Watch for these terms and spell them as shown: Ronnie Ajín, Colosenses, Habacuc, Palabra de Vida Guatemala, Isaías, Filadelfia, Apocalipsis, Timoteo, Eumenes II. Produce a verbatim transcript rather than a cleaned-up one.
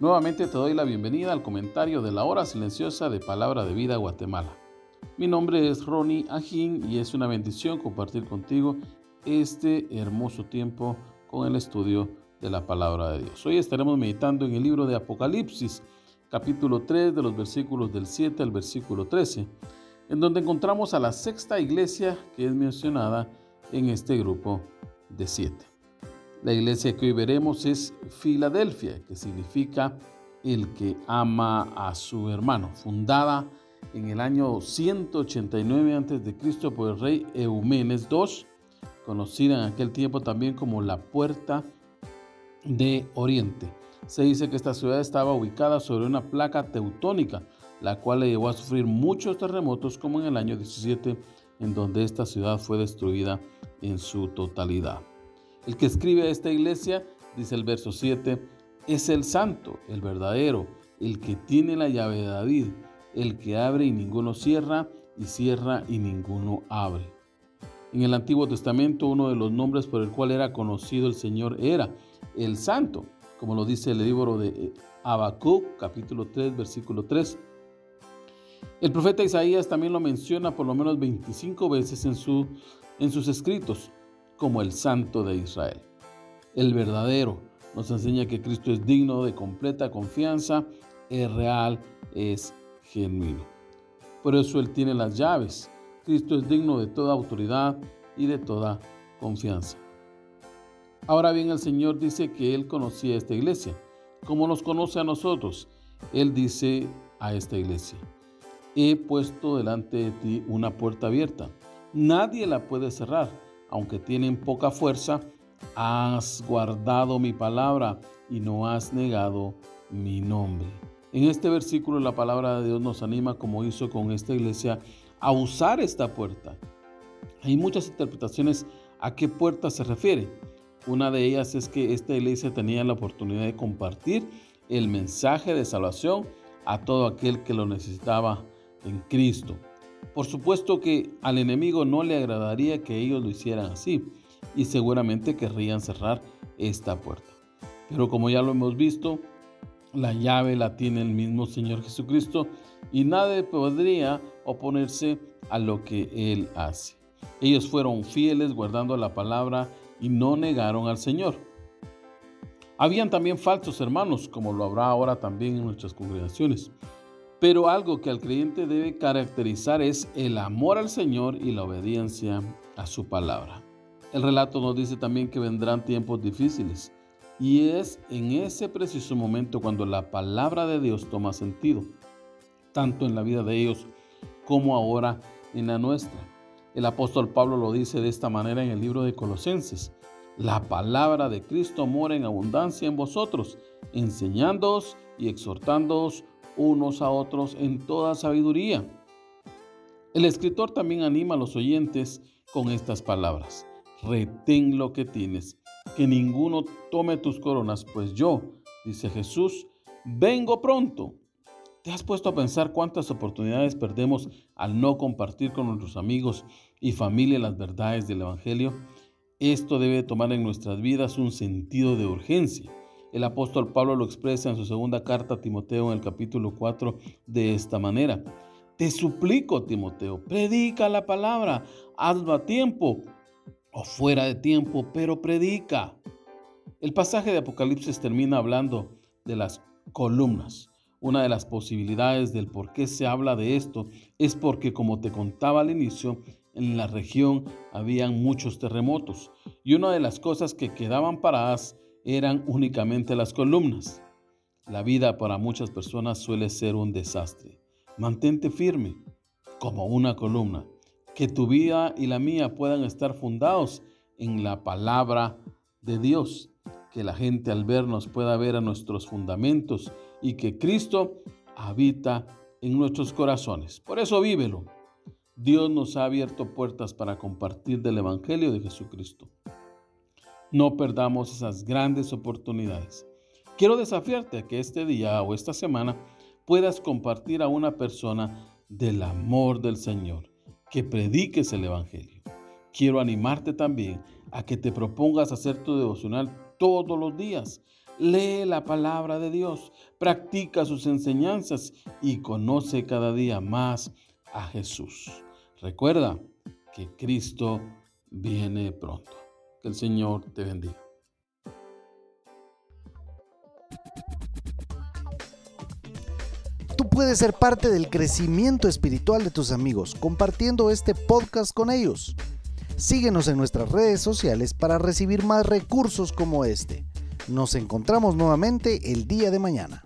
Nuevamente te doy la bienvenida al comentario de la hora silenciosa de Palabra de Vida Guatemala. Mi nombre es Ronnie Ajín y es una bendición compartir contigo este hermoso tiempo con el estudio de la Palabra de Dios. Hoy estaremos meditando en el libro de Apocalipsis, capítulo tres, de los versículos del siete al versículo trece, en donde encontramos a la sexta iglesia que es mencionada en este grupo de siete. La iglesia que hoy veremos es Filadelfia, que significa el que ama a su hermano, fundada en el año ciento ochenta y nueve antes de Cristo por el rey Eumenes segundo, conocida en aquel tiempo también como la Puerta de Oriente. Se dice que esta ciudad estaba ubicada sobre una placa teutónica, la cual le llevó a sufrir muchos terremotos, como en el año diecisiete, en donde esta ciudad fue destruida en su totalidad. El que escribe a esta iglesia, dice el verso siete, es el santo, el verdadero, el que tiene la llave de David, el que abre y ninguno cierra, y cierra y ninguno abre. En el Antiguo Testamento, uno de los nombres por el cual era conocido el Señor era el santo, como lo dice el libro de Habacuc, capítulo tres, versículo tres. El profeta Isaías también lo menciona por lo menos veinticinco veces en, su, en sus escritos, como el santo de Israel. El verdadero nos enseña que Cristo es digno de completa confianza, es real, es genuino. Por eso Él tiene las llaves. Cristo es digno de toda autoridad y de toda confianza. Ahora bien, el Señor dice que Él conocía a esta iglesia, como nos conoce a nosotros. Él dice a esta iglesia: he puesto delante de ti una puerta abierta. Nadie la puede cerrar. Aunque tienen poca fuerza, has guardado mi palabra y no has negado mi nombre. En este versículo la palabra de Dios nos anima, como hizo con esta iglesia, a usar esta puerta. Hay muchas interpretaciones a qué puerta se refiere. Una de ellas es que esta iglesia tenía la oportunidad de compartir el mensaje de salvación a todo aquel que lo necesitaba en Cristo. Por supuesto que al enemigo no le agradaría que ellos lo hicieran así, y seguramente querrían cerrar esta puerta. Pero como ya lo hemos visto, la llave la tiene el mismo Señor Jesucristo, y nadie podría oponerse a lo que Él hace. Ellos fueron fieles guardando la palabra y no negaron al Señor. Habían también falsos hermanos, como lo habrá ahora también en nuestras congregaciones. Pero algo que al creyente debe caracterizar es el amor al Señor y la obediencia a su palabra. El relato nos dice también que vendrán tiempos difíciles, y es en ese preciso momento cuando la palabra de Dios toma sentido, tanto en la vida de ellos como ahora en la nuestra. El apóstol Pablo lo dice de esta manera en el libro de Colosenses: la palabra de Cristo mora en abundancia en vosotros, enseñándoos y exhortándoos unos a otros en toda sabiduría. El escritor también anima a los oyentes con estas palabras: retén lo que tienes, que ninguno tome tus coronas, pues yo, dice Jesús, vengo pronto. ¿Te has puesto a pensar cuántas oportunidades perdemos al no compartir con nuestros amigos y familia las verdades del Evangelio? Esto debe tomar en nuestras vidas un sentido de urgencia. El apóstol Pablo lo expresa en su segunda carta a Timoteo, en el capítulo cuatro, de esta manera: te suplico, Timoteo, predica la palabra, hazlo a tiempo o fuera de tiempo, pero predica. El pasaje de Apocalipsis termina hablando de las columnas. Una de las posibilidades del por qué se habla de esto es porque, como te contaba al inicio, en la región habían muchos terremotos, y una de las cosas que quedaban paradas eran únicamente las columnas. La vida para muchas personas suele ser un desastre. Mantente firme, como una columna. Que tu vida y la mía puedan estar fundados en la palabra de Dios. que la gente al vernos pueda ver a nuestros fundamentos y que Cristo habita en nuestros corazones. Por eso vívelo. Dios nos ha abierto puertas para compartir del Evangelio de Jesucristo. No perdamos esas grandes oportunidades. Quiero desafiarte a que este día o esta semana puedas compartir a una persona del amor del Señor, que prediques el Evangelio. Quiero animarte también a que te propongas hacer tu devocional todos los días. Lee la palabra de Dios, practica sus enseñanzas y conoce cada día más a Jesús. Recuerda que Cristo viene pronto. Que el Señor te bendiga. Tú puedes ser parte del crecimiento espiritual de tus amigos compartiendo este podcast con ellos. Síguenos en nuestras redes sociales para recibir más recursos como este. Nos encontramos nuevamente el día de mañana.